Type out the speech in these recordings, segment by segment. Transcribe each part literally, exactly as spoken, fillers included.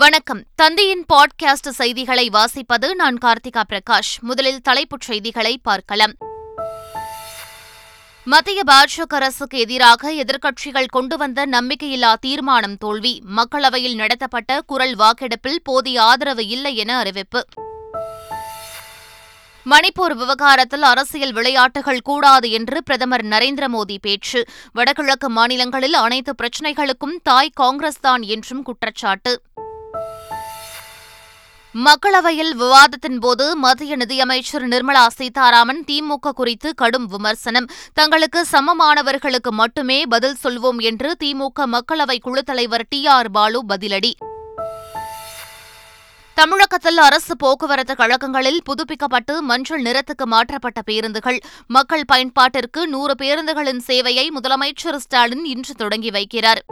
வணக்கம். தந்தியின் பாட்காஸ்ட் செய்திகளை வாசிப்பது நான் கார்த்திகா பிரகாஷ். முதலில் தலைப்புச் செய்திகளை பார்க்கலாம். மத்திய பாஜக அரசுக்கு எதிராக எதிர்க்கட்சிகள் கொண்டு வந்த நம்பிக்கையில்லா தீர்மானம் தோல்வி. மக்களவையில் நடத்தப்பட்ட குரல் வாக்கெடுப்பில் போதிய ஆதரவு இல்லை என அறிவிப்பு. மணிப்பூர் விவகாரத்தில் அரசியல் விளையாட்டுகள் கூடாது என்று பிரதமர் நரேந்திர மோடி பேச்சு. வடகிழக்கு மாநிலங்களில் அனைத்து பிரச்சினைகளுக்கும் தாய் காங்கிரஸ் தான் என்றும் குற்றச்சாட்டு. மக்களவையில் விவாதத்தின்போது மத்திய நிதியமைச்சர் நிர்மலா சீதாராமன் திமுக குறித்து கடும் விமர்சனம். தங்களுக்கு சமமானவர்களுக்கு மட்டுமே பதில் சொல்வோம் என்று திமுக மக்களவை குழுத் தலைவர் டி ஆர் பாலு பதிலடி. தமிழகத்தில் அரசு போக்குவரத்து கழகங்களில் புதுப்பிக்கப்பட்டு மஞ்சள் நிறத்துக்கு மாற்றப்பட்ட பேருந்துகள் மக்கள் பயன்பாட்டிற்கு நூறு பேருந்துகளின் சேவையை முதலமைச்சர் ஸ்டாலின் இன்று தொடங்கி வைக்கிறார்.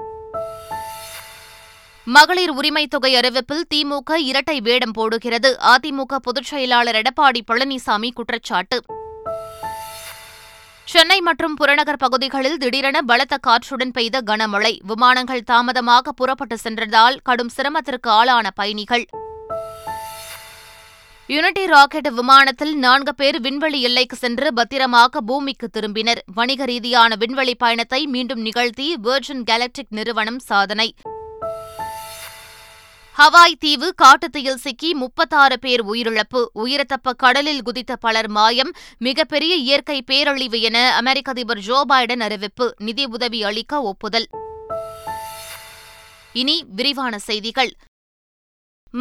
மகளிர் உரிமைத் தொகை அறிவிப்பில் திமுக இரட்டை வேடம் போடுகிறது. அதிமுக பொதுச் செயலாளர் எடப்பாடி பழனிசாமி குற்றச்சாட்டு. சென்னை மற்றும் புறநகர் பகுதிகளில் திடீரென பலத்த காற்றுடன் பெய்த கனமழை. விமானங்கள் தாமதமாக புறப்பட்டு சென்றதால் கடும் சிரமத்திற்கு ஆளான பயணிகள். யுனிட்டி ராக்கெட் விமானத்தில் நான்கு பேர் விண்வெளி எல்லைக்கு சென்று பத்திரமாக பூமிக்கு திரும்பினர். வணிக ரீதியான விண்வெளி பயணத்தை மீண்டும் நிகழ்த்தி வர்ஜின் கேலக்டிக் நிறுவனம் சாதனை. ஹவாய் தீவு காட்டுத்தீயில் சிக்கி முப்பத்தாறு பேர் உயிரிழப்பு. உயிரிழப்பு கடலில் குதித்த பலர் மாயம். மிகப்பெரிய இயற்கை பேரழிவு என அமெரிக்க அதிபர் ஜோ பைடன் அறிவிப்பு. நிதி உதவி அளிக்க ஒப்புதல். இனி விரிவான செய்திகள்.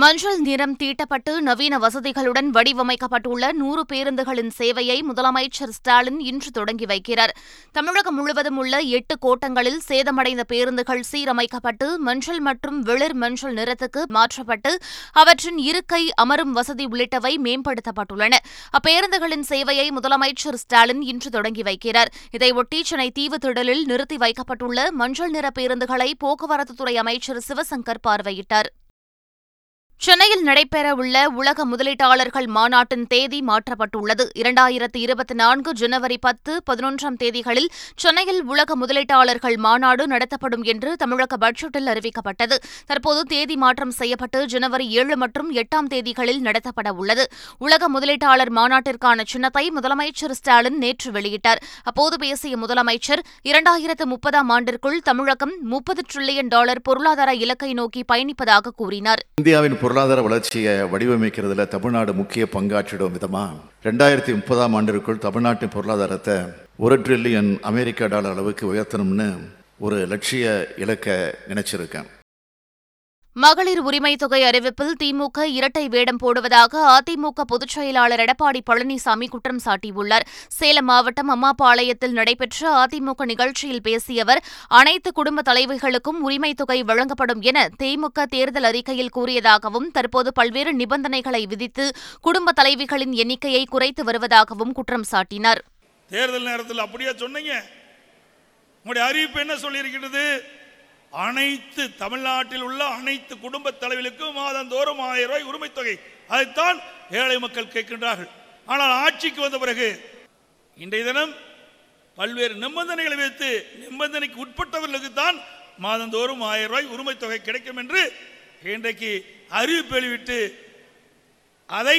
மஞ்சள் நிறம் தீட்டப்பட்டு நவீன வசதிகளுடன் வடிவமைக்கப்பட்டுள்ள நூறு பேருந்துகளின் சேவையை முதலமைச்சர் ஸ்டாலின் இன்று தொடங்கி வைக்கிறார். தமிழகம் முழுவதும் உள்ள எட்டு கோட்டங்களில் சேதமடைந்த பேருந்துகள் சீரமைக்கப்பட்டு மஞ்சள் மற்றும் வெளிர் மஞ்சள் நிறத்துக்கு மாற்றப்பட்டு அவற்றின் இருக்கை அமரும் வசதி உள்ளிட்டவை மேம்படுத்தப்பட்டுள்ளன. அப்பேருந்துகளின் சேவையை முதலமைச்சர் ஸ்டாலின் இன்று தொடங்கி வைக்கிறார். இதையொட்டி சென்னை தீவு திடலில் நிறுத்தி வைக்கப்பட்டுள்ள மஞ்சள் நிற பேருந்துகளை போக்குவரத்துத்துறை அமைச்சர் சிவசங்கர் பார்வையிட்டார். சென்னையில் நடைபெறவுள்ள உலக முதலீட்டாளர்கள் மாநாட்டின் தேதி மாற்றப்பட்டுள்ளது. இரண்டாயிரத்து இருபத்தி நான்கு ஜனவரி பத்து பதினொன்றாம் தேதிகளில் சென்னையில் உலக முதலீட்டாளர்கள் மாநாடு நடத்தப்படும் என்று தமிழக பட்ஜெட்டில் அறிவிக்கப்பட்டது. தற்போது தேதி மாற்றம் செய்யப்பட்டு ஜனவரி ஏழு மற்றும் எட்டாம் தேதிகளில் நடத்தப்பட உள்ளது. உலக முதலீட்டாளர் மாநாட்டிற்கான சின்னத்தை முதலமைச்சர் ஸ்டாலின் நேற்று வெளியிட்டார். அப்போது பேசிய முதலமைச்சர், இரண்டாயிரத்து முப்பதாம் ஆண்டிற்குள் தமிழகம் முப்பது டிரில்லியன் டாலர் பொருளாதார இலக்கை நோக்கி பயணிப்பதாக கூறினார். பொருளாதார வளர்ச்சியை வடிவமைக்கிறதுல தமிழ்நாடு முக்கிய பங்காற்றிடும் விதமா ரெண்டாயிரத்தி முப்பதாம் ஆண்டிற்குள் தமிழ்நாட்டின் பொருளாதாரத்தை ஒரு டிரில்லியன் அமெரிக்க டாலர் அளவுக்கு உயர்த்தணும்னு ஒரு லட்சிய இலக்க நினைச்சிருக்கேன். மகளிர் உரிமைத் தொகை அறிவிப்பில் திமுக இரட்டை வேடம் போடுவதாக அதிமுக பொதுச் செயலாளர் எடப்பாடி பழனிசாமி குற்றம் சாட்டியுள்ளார். சேலம் மாவட்டம் அம்மாபாளையத்தில் நடைபெற்ற அதிமுக நிகழ்ச்சியில் பேசிய அவர், அனைத்து குடும்ப தலைவிகளுக்கும் உரிமைத் தொகை வழங்கப்படும் என திமுக தேர்தல் அறிக்கையில் கூறியதாகவும், தற்போது பல்வேறு நிபந்தனைகளை விதித்து குடும்ப தலைவிகளின் எண்ணிக்கையை குறைத்து வருவதாகவும் குற்றம் சாட்டினார். தேர்தல் நேரத்தில் அப்படியே சொன்னீங்க. உங்களுடைய அறிவிப்பு என்ன சொல்லியிருக்கிறது? அனைத்து தமிழ்நாட்டில் உள்ள அனைத்து குடும்ப தலைவர்களுக்கும் மாதந்தோறும் ஆயிரம் ரூபாய் உரிமை தொகை, அதைத்தான் ஏழை மக்கள் கேட்கின்றார்கள். ஆனால் ஆட்சிக்கு வந்த பிறகு இன்றைய தினம் பல்வேறு நிபந்தனைகளை வைத்து நிபந்தனைக்கு உட்பட்டவர்களுக்கு தான் மாதந்தோறும் ஆயிரம் ரூபாய் உரிமை தொகை கிடைக்கும் என்று இன்றைக்கு அறிவிப்பு வெளியிட்டு அதை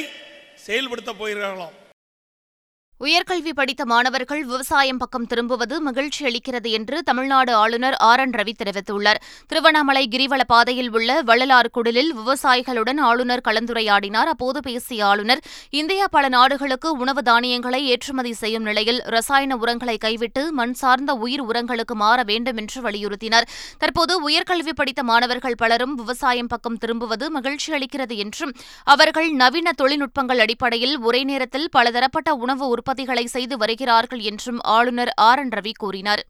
செயல்படுத்த போகிறார்களாம். உயர்கல்வி படித்த மாணவர்கள் விவசாயம் பக்கம் திரும்புவது மகிழ்ச்சி அளிக்கிறது என்று தமிழ்நாடு ஆளுநர் ஆர் என் ரவி தெரிவித்துள்ளார். திருவண்ணாமலை கிரிவல பாதையில் உள்ள வள்ளலார் குடிலில் விவசாயிகளுடன் ஆளுநர் கலந்துரையாடினார். அப்போது பேசிய ஆளுநர், இந்தியா பல நாடுகளுக்கு உணவு தானியங்களை ஏற்றுமதி செய்யும் நிலையில் ரசாயன உரங்களை கைவிட்டு மண் சார்ந்த உயிர் உரங்களுக்கு மாற வேண்டும் என்று வலியுறுத்தினார். தற்போது உயர்கல்வி படித்த மாணவர்கள் பலரும் விவசாயம் பக்கம் திரும்புவது மகிழ்ச்சி அளிக்கிறது என்றும், அவர்கள் நவீன தொழில்நுட்பங்கள் அடிப்படையில் ஒரே நேரத்தில் பலதரப்பட்ட உணவு பத்திகளை செய்து வருகிறார்கள் என்றும் ஆளுநர் ஆர் என் ரவி கூறினார்.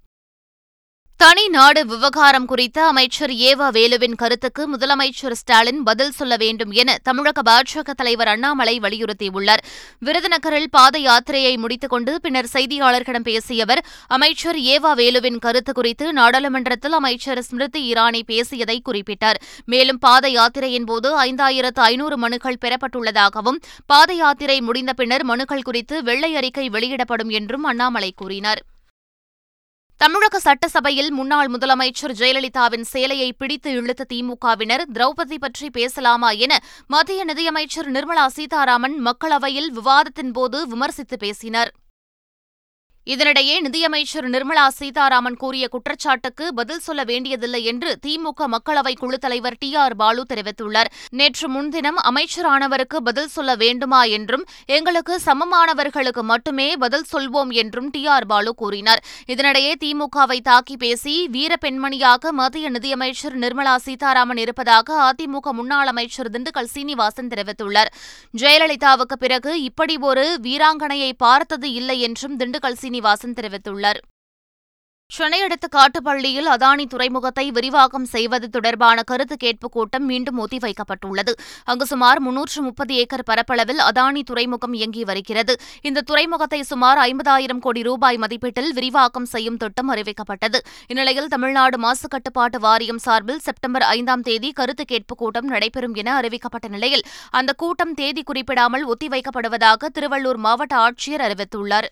தனி நாடு விவகாரம் குறித்த அமைச்சர் ஏவா வேலுவின் கருத்துக்கு முதலமைச்சர் ஸ்டாலின் பதில் சொல்ல வேண்டும் என தமிழக பாஜக தலைவர் அண்ணாமலை வலியுறுத்தியுள்ளார். விருதுநகரில் பாத யாத்திரையை முடித்துக் கொண்டு பின்னர் செய்தியாளர்களிடம் பேசிய அவர், அமைச்சர் ஏவா வேலுவின் கருத்து குறித்து நாடாளுமன்றத்தில் அமைச்சர் ஸ்மிருதி இரானி பேசியதை குறிப்பிட்டார். மேலும் பாத யாத்திரையின் போது ஐந்தாயிரத்து ஐநூறு மனுக்கள் பெறப்பட்டுள்ளதாகவும், பாத யாத்திரை முடிந்த பின்னர் மனுக்கள் குறித்து வெள்ளை அறிக்கை வெளியிடப்படும் என்றும் அண்ணாமலை கூறினார். தமிழக சட்டசபையில் முன்னாள் முதலமைச்சர் ஜெயலலிதாவின் சேலையை பிடித்து இழுத்த திமுகவினர் திரௌபதி பற்றி பேசலாமா என மத்திய நிதியமைச்சர் நிர்மலா சீதாராமன் மக்களவையில் விவாதத்தின்போது விமர்சித்து பேசினர். இதனிடையே நிதியமைச்சர் நிர்மலா சீதாராமன் கூறிய குற்றச்சாட்டுக்கு பதில் சொல்ல வேண்டியதில்லை என்று திமுக மக்களவை குழு தலைவர் டி ஆர் பாலு தெரிவித்துள்ளார். நேற்று முன்தினம் அமைச்சரானவருக்கு பதில் சொல்ல வேண்டுமா என்றும் எங்களுக்கு சமமானவர்களுக்கு மட்டுமே பதில் சொல்வோம் என்றும் டி ஆர் பாலு கூறினார். இதனிடையே திமுகவை தாக்கி பேசி வீர பெண்மணியாக மத்திய நிதியமைச்சர் நிர்மலா சீதாராமன் இருப்பதாக அதிமுக முன்னாள் அமைச்சர் திண்டுக்கல் சீனிவாசன் தெரிவித்துள்ளார். ஜெயலலிதாவுக்கு பிறகு இப்படி ஒரு வீராங்கனையை பார்த்தது இல்லை என்றும் திண்டுக்கல் சீனி வாசன் தெரிவித்துள்ளார். சென்னை அடுத்த காட்டுப்பள்ளியில் அதானி துறைமுகத்தை விரிவாக்கம் செய்வது தொடர்பான கருத்து கேட்புக் கூட்டம் மீண்டும் ஒத்திவைக்கப்பட்டுள்ளது. அங்கு சுமார் முன்னூற்று முப்பது ஏக்கர் பரப்பளவில் அதானி துறைமுகம் இயங்கி வருகிறது. இந்த துறைமுகத்தை சுமார் ஐம்பதாயிரம் கோடி ரூபாய் மதிப்பீட்டில் விரிவாக்கம் செய்யும் திட்டம் அறிவிக்கப்பட்டது. இந்நிலையில் தமிழ்நாடு மாசு கட்டுப்பாட்டு வாரியம் சார்பில் செப்டம்பர் ஐந்தாம் தேதி கருத்து கேட்புக் கூட்டம் நடைபெறும் என அறிவிக்கப்பட்ட நிலையில் அந்த கூட்டம் தேதி குறிப்பிடாமல் ஒத்திவைக்கப்படுவதாக திருவள்ளூர் மாவட்ட ஆட்சியர் அறிவித்துள்ளார்.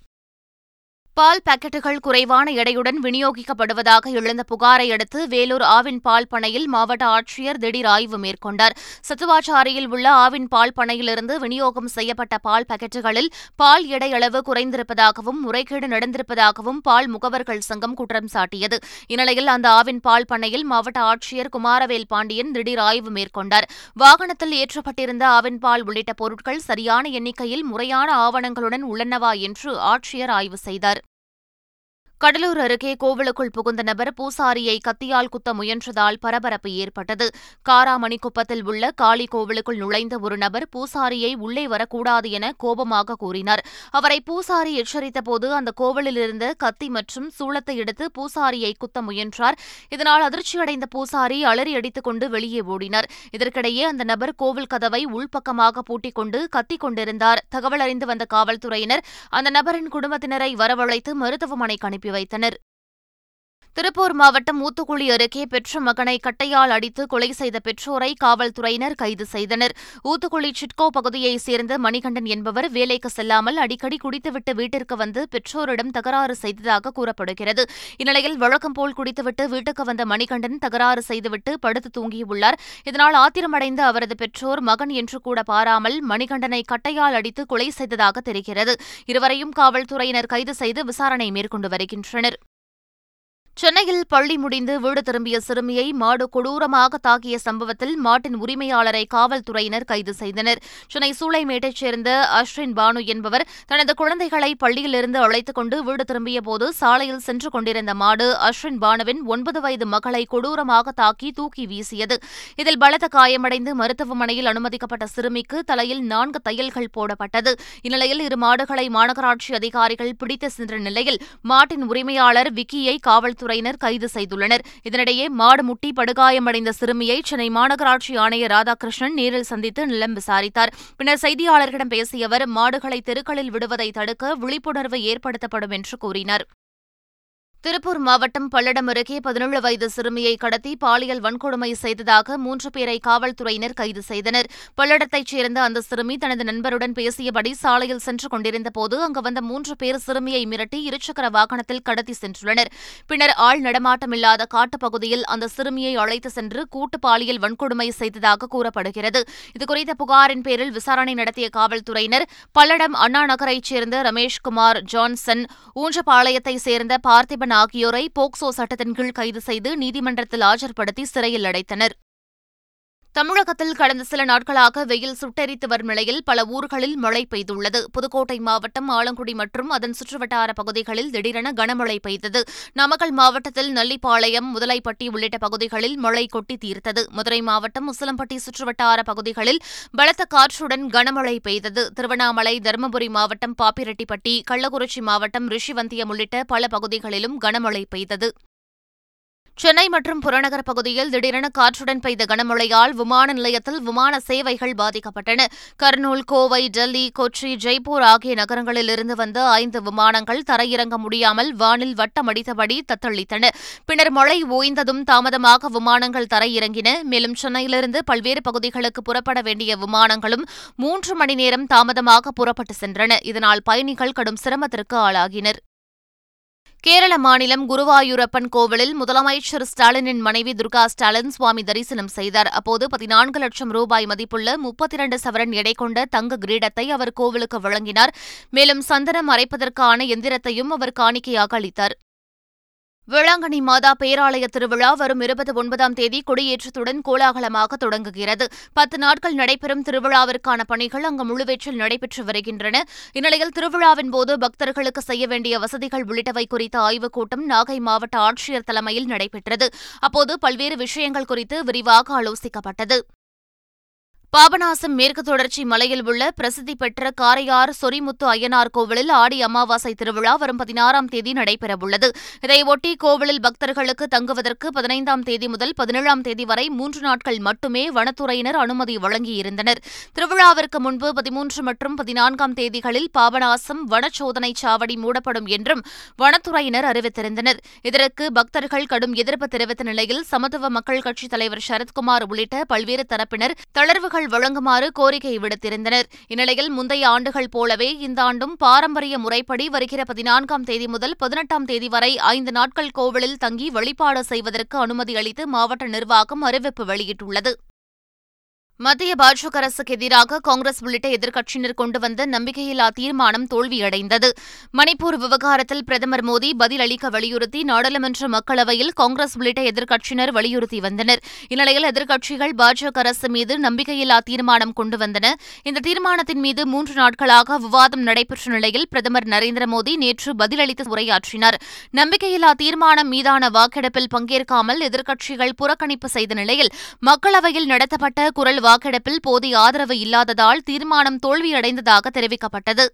பால் பாக்கெட்டுகள் குறைவான எடையுடன் விநியோகிக்கப்படுவதாக எழுந்த புகாரை அடுத்து வேலூர் ஆவின் பால் பனையில் மாவட்ட ஆட்சியர் திடீர் ஆய்வு மேற்கொண்டார். சத்துவாச்சாரியில் உள்ள ஆவின் பால் பனையிலிருந்து விநியோகம் செய்யப்பட்ட பால் பாக்கெட்டுகளில் பால் எடை அளவு குறைந்திருப்பதாகவும் முறைகேடு நடந்திருப்பதாகவும் பால் முகவர்கள் சங்கம் குற்றம் சாட்டியது. இந்நிலையில் அந்த ஆவின் பால் பனையில் மாவட்ட ஆட்சியர் குமாரவேல் பாண்டியன் திடீர் ஆய்வு மேற்கொண்டார். வாகனத்தில் ஏற்றப்பட்டிருந்த ஆவின் பால் உள்ளிட்ட பொருட்கள் சரியான எண்ணிக்கையில் முறையான ஆவணங்களுடன் உள்ளனவா என்று ஆட்சியர் ஆய்வு செய்தார். கடலூர் அருகே கோவிலுக்குள் புகுந்த நபர் பூசாரியை கத்தியால் குத்த முயன்றதால் பரபரப்பு ஏற்பட்டது. காராமணிக்குப்பத்தில் உள்ள காளி கோவிலுக்குள் நுழைந்த ஒரு நபர் பூசாரியை உள்ளே வரக்கூடாது என கோபமாக கூறினார். அவரை பூசாரி எச்சரித்தபோது அந்த கோவிலிலிருந்து கத்தி மற்றும் சூளத்தை எடுத்து பூசாரியை குத்த முயன்றார். இதனால் அதிர்ச்சியடைந்த பூசாரி அலறி அடித்துக் கொண்டு வெளியே ஓடினார். இதற்கிடையே அந்த நபர் கோவில் கதவை உள்பக்கமாக பூட்டிக் கொண்டு கத்திக் கொண்டிருந்தார். தகவல் அறிந்து வந்த காவல்துறையினர் அந்த நபரின் குடும்பத்தினரை வரவழைத்து மருத்துவமனைக்கு அனுப்பி வைத்தனர். திருப்பூர் மாவட்டம் ஊத்துக்குளி அருகே பெற்ற மகனை கட்டையால் அடித்து கொலை செய்த பெற்றோரை காவல்துறையினர் கைது செய்தனர். ஊத்துக்குளி சிட்கோ பகுதியைச் சேர்ந்த மணிகண்டன் என்பவர் வேலைக்கு செல்லாமல் அடிக்கடி குடித்துவிட்டு வீட்டிற்கு வந்து பெற்றோரிடம் தகராறு செய்ததாக கூறப்படுகிறது. இந்நிலையில் வழக்கம் போல் குடித்துவிட்டு வீட்டுக்கு வந்த மணிகண்டன் தகராறு செய்துவிட்டு படுத்து தூங்கியுள்ளார். இதனால் ஆத்திரமடைந்த அவரது பெற்றோர் மகன் என்று கூட பாராமல் மணிகண்டனை கட்டையால் அடித்து கொலை செய்ததாக தெரிகிறது. இருவரையும் காவல்துறையினர் கைது செய்து விசாரணை மேற்கொண்டு வருகின்றனர். சென்னையில் பள்ளி முடிந்து வீடு திரும்பிய சிறுமியை மாடு கொடூரமாக தாக்கிய சம்பவத்தில் மாட்டின் உரிமையாளரை காவல்துறையினர் கைது செய்தனர். சென்னை சூளைமேட்டைச் சேர்ந்த அஸ்ரின் பானு என்பவர் தனது குழந்தைகளை பள்ளியிலிருந்து அழைத்துக் கொண்டு வீடு திரும்பியபோது சாலையில் சென்று கொண்டிருந்த மாடு அஸ்ரின் பானுவின் ஒன்பது வயது மகளை கொடூரமாக தாக்கி தூக்கி வீசியது. இதில் பலத்த காயமடைந்து மருத்துவமனையில் அனுமதிக்கப்பட்ட சிறுமிக்கு தலையில் நான்கு தையல்கள் போடப்பட்டது. இந்நிலையில் இரு மாடுகளை மாநகராட்சி அதிகாரிகள் பிடித்து சென்ற நிலையில் மாட்டின் உரிமையாளர் விக்கியை காவல்துறை கைது செய்துள்ளனர். இதனிடையே மாடு முட்டி படுகாயமடைந்த சிறுமியை சென்னை மாநகராட்சி ஆணையர் ராதாகிருஷ்ணன் நேரில் சந்தித்து நிலம் விசாரித்தார். பின்னர் செய்தியாளர்களிடம் பேசிய அவர் மாடுகளை தெருக்களில் விடுவதை தடுக்க விழிப்புணர்வு ஏற்படுத்தப்படும் என்று கூறினார். திருப்பூர் மாவட்டம் பல்லடம் அருகே பதினேழு வயது சிறுமியை கடத்தி பாலியல் வன்கொடுமை செய்ததாக மூன்று பேரை காவல்துறையினர் கைது செய்தனர். பல்லடத்தைச் சேர்ந்த அந்த சிறுமி தனது நண்பருடன் பேசியபடி சாலையில் சென்று கொண்டிருந்தபோது அங்கு வந்த மூன்று பேர் சிறுமியை மிரட்டி இருசக்கர வாகனத்தில் கடத்தி சென்றுள்ளனர். பின்னர் ஆள் நடமாட்டமில்லாத காட்டுப்பகுதியில் அந்த சிறுமியை அழைத்து சென்று கூட்டு பாலியல் வன்கொடுமை செய்ததாக கூறப்படுகிறது. இதுகுறித்த புகாரின் பேரில் விசாரணை நடத்திய காவல்துறையினர் பல்லடம் அண்ணா நகரைச் சேர்ந்த ரமேஷ்குமார் ஜான்சன், ஊஞ்சபாளையத்தைச் சேர்ந்த பார்த்திபன் ஆகியோரை போக்சோ சட்டத்தின் கீழ் கைது செய்து நீதிமன்றத்தில் ஆஜர்படுத்தி சிறையில் அடைத்தனர். தமிழகத்தில் கடந்த சில நாட்களாக வெயில் சுட்டெரித்து வரும் நிலையில் பல ஊர்களில் மழை பெய்துள்ளது. புதுக்கோட்டை மாவட்டம் ஆலங்குடி மற்றும் அதன் சுற்றுவட்டார பகுதிகளில் திடீரென கனமழை பெய்தது. நாமக்கல் மாவட்டத்தில் நல்லிப்பாளையம், முதலைப்பட்டி உள்ளிட்ட பகுதிகளில் மழை கொட்டி தீர்த்தது. மதுரை மாவட்டம் உசிலம்பட்டி சுற்றுவட்டார பகுதிகளில் பலத்த காற்றுடன் கனமழை பெய்தது. திருவண்ணாமலை, தருமபுரி மாவட்டம் பாப்பிரெட்டிப்பட்டி, கள்ளக்குறிச்சி மாவட்டம் ரிஷிவந்தியம் உள்ளிட்ட பல பகுதிகளிலும் கனமழை பெய்தது. சென்னை மற்றும் புறநகர் பகுதியில் திடீரென காற்றுடன் பெய்த கனமழையால் விமான நிலையத்தில் விமான சேவைகள் பாதிக்கப்பட்டன. கர்னூல், கோவை, டெல்லி, கொச்சி, ஜெய்ப்பூர் ஆகிய நகரங்களில் இருந்து வந்த ஐந்து விமானங்கள் தரையிறங்க முடியாமல் வானில் வட்டமடித்தபடி தத்தளித்தன. பின்னர் மழை ஓய்ந்ததும் தாமதமாக விமானங்கள் தரையிறங்கின. மேலும் சென்னையிலிருந்து பல்வேறு பகுதிகளுக்கு புறப்பட வேண்டிய விமானங்களும் மூன்று மணி நேரம் தாமதமாக புறப்பட்டு சென்றன. இதனால் பயணிகள் கடும் சிரமத்திற்கு ஆளாகினர். கேரள மாநிலம் குருவாயூரப்பன் கோவிலில் முதலமைச்சர் ஸ்டாலினின் மனைவி துர்கா ஸ்டாலின் சுவாமி தரிசனம் செய்தார். அப்போது பதினான்கு லட்சம் ரூபாய் மதிப்புள்ள முப்பத்தி இரண்டு சவரன் எடை கொண்ட தங்க கிரீடத்தை அவர் கோவிலுக்கு வழங்கினார். மேலும் சந்தனம் அரைப்பதற்கான எந்திரத்தையும் அவர் காணிக்கையாக அளித்தார். வேளாங்கண்ணி மாதா பேராலய திருவிழா வரும் இருபத்தி ஒன்பதாம் தேதி கொடியேற்றத்துடன் கோலாகலமாக தொடங்குகிறது. பத்து நாட்கள் நடைபெறும் திருவிழாவிற்கான பணிகள் அங்கு முழுவீச்சில் நடைபெற்று வருகின்றன. இந்நிலையில் திருவிழாவின் போது பக்தர்களுக்கு செய்ய வேண்டிய வசதிகள் உள்ளிட்டவை குறித்த ஆய்வுக் கூட்டம் நாகை மாவட்ட ஆட்சியர் தலைமையில் நடைபெற்றது. அப்போது பல்வேறு விஷயங்கள் குறித்து விரிவாக ஆலோசிக்கப்பட்டது. பாபநாசம் மேற்கு தொடர்ச்சி மலையில் உள்ள பிரசித்தி பெற்ற காரையார் சொரிமுத்து அய்யனார் கோவிலில் ஆடி அமாவாசை திருவிழா வரும் பதினாறாம் தேதி நடைபெறவுள்ளது. இதையொட்டி கோவிலில் பக்தர்களுக்கு தங்குவதற்கு பதினைந்தாம் தேதி முதல் பதினேழாம் தேதி வரை மூன்று நாட்கள் மட்டுமே வனத்துறையினர் அனுமதி வழங்கியிருந்தனர். திருவிழாவிற்கு முன்பு பதிமூன்று மற்றும் பதினான்காம் தேதிகளில் பாபநாசம் வனச்சோதனை சாவடி மூடப்படும் என்றும் வனத்துறையினர் அறிவித்திருந்தனர். இதற்கு பக்தர்கள் கடும் எதிர்ப்பு தெரிவித்த நிலையில் சமத்துவ மக்கள் கட்சித் தலைவர் சரத்குமார் உள்ளிட்ட பல்வேறு தரப்பினர் தளர்வுகள் வழங்குமாறு கோரிக்கை விடுத்திருந்தனர். இந்நிலையில் முந்தைய ஆண்டுகள் போலவே இந்த ஆண்டும் பாரம்பரிய முறைப்படி வருகிற பதினான்காம் தேதி முதல் பதினெட்டாம் தேதி வரை ஐந்து நாட்கள் கோவிலில் தங்கி வழிபாடு செய்வதற்கு அனுமதி அளித்து மாவட்ட நிர்வாகம் அறிவிப்பு வெளியிட்டுள்ளது. மத்திய பாஜக அரசுக்கு எதிராக காங்கிரஸ் உள்ளிட்ட எதிர்க்கட்சியினர் கொண்டு வந்த நம்பிக்கையில்லா தீர்மானம் தோல்வியடைந்தது. மணிப்பூர் விவகாரத்தில் பிரதமர் மோடி பதில் அளிக்க வலியுறுத்தி நாடாளுமன்ற மக்களவையில் காங்கிரஸ் உள்ளிட்ட எதிர்க்கட்சியினர் வலியுறுத்தி வந்தனர். இந்நிலையில் எதிர்க்கட்சிகள் பாஜக அரசு மீது நம்பிக்கையில்லா தீர்மானம் கொண்டு வந்தன. இந்த தீர்மானத்தின் மீது மூன்று நாட்களாக விவாதம் நடைபெற்ற நிலையில் பிரதமர் நரேந்திர மோடி நேற்று பதிலளித்து உரையாற்றினார். நம்பிக்கையில்லா தீர்மானம் மீதான வாக்கெடுப்பில் பங்கேற்காமல் எதிர்க்கட்சிகள் புறக்கணிப்பு செய்த நிலையில் மக்களவையில் நடத்தப்பட்ட குரல் வாக்கெடுப்பில் போதிய ஆதரவு இல்லாததால் தீர்மானம் தோல்வியடைந்ததாக தெரிவிக்கப்பட்டது.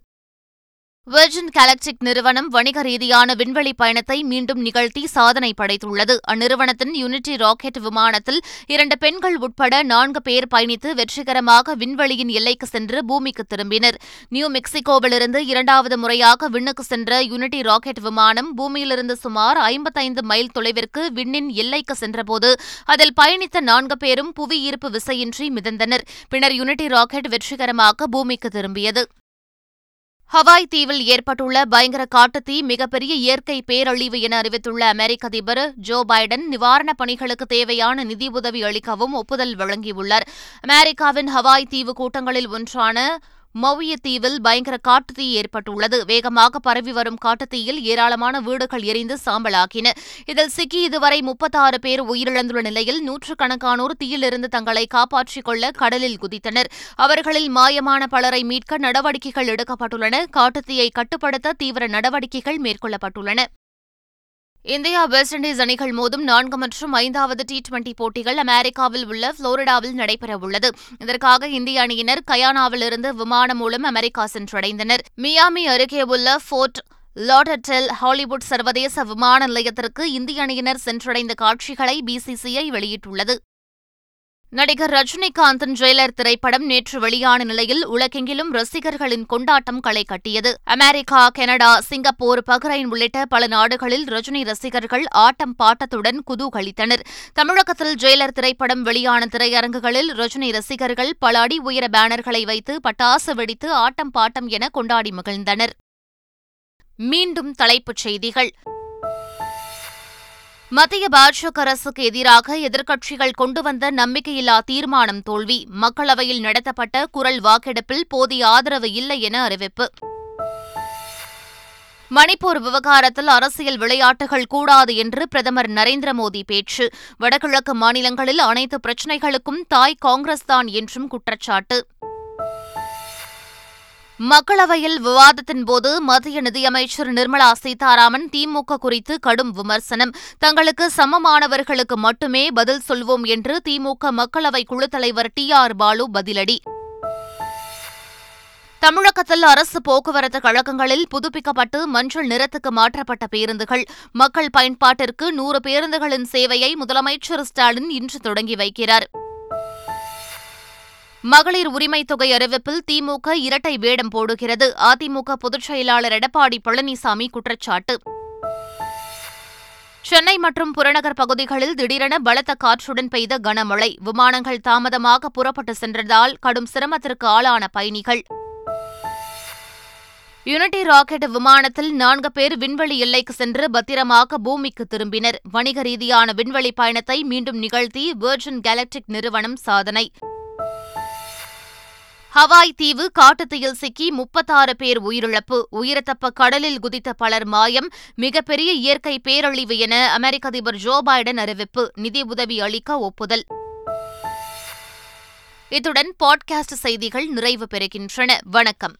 வர்ஜின் கேலக்டிக் நிறுவனம் வணிக ரீதியான விண்வெளி பயணத்தை மீண்டும் நிகழ்த்தி சாதனை படைத்துள்ளது. அந்நிறுவனத்தின் யுனிட்டி ராக்கெட் விமானத்தில் இரண்டு பெண்கள் உட்பட நான்கு பேர் பயணித்து வெற்றிகரமாக விண்வெளியின் எல்லைக்கு சென்று பூமிக்கு திரும்பினர். நியூ மெக்சிகோவிலிருந்து இரண்டாவது முறையாக விண்ணுக்கு சென்ற யுனிட்டி ராக்கெட் விமானம் பூமியிலிருந்து சுமார் ஐம்பத்தைந்து மைல் தொலைவிற்கு விண்ணின் எல்லைக்கு சென்றபோது அதில் பயணித்த நான்கு பேரும் புவியீர்ப்பு விசையின்றி மிதந்தனர். பின்னர் யுனிட்டி ராக்கெட் வெற்றிகரமாக பூமிக்கு திரும்பியது. ஹவாய் தீவில் ஏற்பட்டுள்ள பயங்கர காட்டுத்தீ மிகப்பெரிய இயற்கை பேரழிவு என அறிவித்துள்ள அமெரிக்க அதிபர் ஜோ பைடன் நிவாரணப் பணிகளுக்கு தேவையான நிதியுதவி அளிக்கவும் ஒப்புதல் வழங்கியுள்ளார். அமெரிக்காவின் ஹவாய் தீவு கூட்டங்களில் ஒன்றான மவுயி தீவில் பயங்கர காட்டுத்தீ ஏற்பட்டுள்ளது. வேகமாக பரவி வரும் காட்டுத்தீயில் ஏராளமான வீடுகள் எரிந்து சாம்பலாகின. இதில் சிக்கி இதுவரை முப்பத்தாறு பேர் உயிரிழந்துள்ள நிலையில் நூற்றுக்கணக்கானோர் தீயிலிருந்து தங்களை காப்பாற்றிக் கொள்ள கடலில் குதித்தனர். அவர்களில் மாயமான பலரை மீட்க நடவடிக்கைகள் எடுக்கப்பட்டுள்ளன. காட்டுத்தீயை கட்டுப்படுத்த தீவிர நடவடிக்கைகள் மேற்கொள்ளப்பட்டுள்ளன. இந்தியா வெஸ்ட் இண்டீஸ் அணிகள் மோதும் நான்கு மற்றும் ஐந்தாவது டி டுவெண்டி போட்டிகள் அமெரிக்காவில் உள்ள புளோரிடாவில் நடைபெறவுள்ளது. இதற்காக இந்திய அணியினர் கயானாவிலிருந்து விமானம் மூலம் அமெரிக்கா சென்றடைந்தனர். மியாமி அருகே உள்ள ஃபோர்ட் லாடர்டேல் ஹாலிவுட் சர்வதேச விமான நிலையத்திற்கு இந்திய அணியினர் சென்றடைந்த காட்சிகளை பிசிசிஐ வெளியிட்டுள்ளது. நடிகர் ரஜினிகாந்தின் ஜெயிலர் திரைப்படம் நேற்று வெளியான நிலையில் உலகெங்கிலும் ரசிகர்களின் கொண்டாட்டம் களை கட்டியது. அமெரிக்கா, கனடா, சிங்கப்பூர், பஹ்ரைன் உள்ளிட்ட பல நாடுகளில் ரஜினி ரசிகர்கள் ஆட்டம் பாட்டத்துடன் குதூகலித்தனர். தமிழகத்தில் ஜெயிலர் திரைப்படம் வெளியான திரையரங்குகளில் ரஜினி ரசிகர்கள் பல அடி உயர பேனர்களை வைத்து பட்டாசு வெடித்து ஆட்டம் பாட்டம் என கொண்டாடி மகிழ்ந்தனர். மீண்டும் தலைப்புச் செய்திகள். மத்திய பாஜக அரசுக்கு எதிராக எதிர்க்கட்சிகள் கொண்டு வந்த நம்பிக்கையில்லா தீர்மானம் தோல்வி. மக்களவையில் நடத்தப்பட்ட குரல் வாக்கெடுப்பில் போதிய ஆதரவு இல்லை என அறிவிப்பு. மணிப்பூர் விவகாரத்தில் அரசியல் விளையாட்டுகள் கூடாது என்று பிரதமர் நரேந்திர மோடி பேச்சு. வடகிழக்கு மாநிலங்களில் அனைத்து பிரச்சினைகளுக்கும் தாய் காங்கிரஸ் தான் என்றும் குற்றச்சாட்டு. மக்களவையில் விவாதத்தின் போது மத்திய நிதியமைச்சர் நிர்மலா சீதாராமன் திமுக குறித்து கடும் விமர்சனம். தங்களுக்கு சமமானவர்களுக்கு மட்டுமே பதில் சொல்வோம் என்று திமுக மக்களவை குழுத் தலைவர் டி ஆர் பாலு பதிலடி. தமிழகத்தில் அரசு போக்குவரத்து கழகங்களில் புதுப்பிக்கப்பட்டு மஞ்சள் நிறத்துக்கு மாற்றப்பட்ட பேருந்துகள் மக்கள் பயன்பாட்டிற்கு நூறு பேருந்துகளின் சேவையை முதலமைச்சர் ஸ்டாலின் இன்று தொடங்கி வைக்கிறார். மகளிர் உரிமைத் தொகை அறிவிப்பில் திமுக இரட்டை வேடம் போடுகிறது. அதிமுக பொதுச் செயலாளர் எடப்பாடி பழனிசாமி குற்றச்சாட்டு. சென்னை மற்றும் புறநகர் பகுதிகளில் திடீரென பலத்த காற்றுடன் பெய்த கனமழை. விமானங்கள் தாமதமாக புறப்பட்டு சென்றதால் கடும் சிரமத்திற்கு ஆளான பயணிகள். யுனிட்டி ராக்கெட் விமானத்தில் நான்கு பேர் விண்வெளி எல்லைக்கு சென்று பத்திரமாக பூமிக்கு திரும்பினர். வணிக ரீதியான விண்வெளி பயணத்தை மீண்டும் நிகழ்த்தி வர்ஜின் கேலக்டிக் நிறுவனம் சாதனை. ஹவாய் தீவு காட்டுத்தீயில் சிக்கி முப்பத்தாறு பேர் உயிரிழப்பு. உயிரத்தப்ப கடலில் குதித்த பலர் மாயம். மிகப்பெரிய இயற்கை பேரழிவு என அமெரிக்க அதிபர் ஜோ பைடன் அறிவிப்பு. நிதியுதவி அளிக்க ஒப்புதல். இத்துடன் பாட்காஸ்ட் செய்திகள் நிறைவு பெறுகின்றன. வணக்கம்.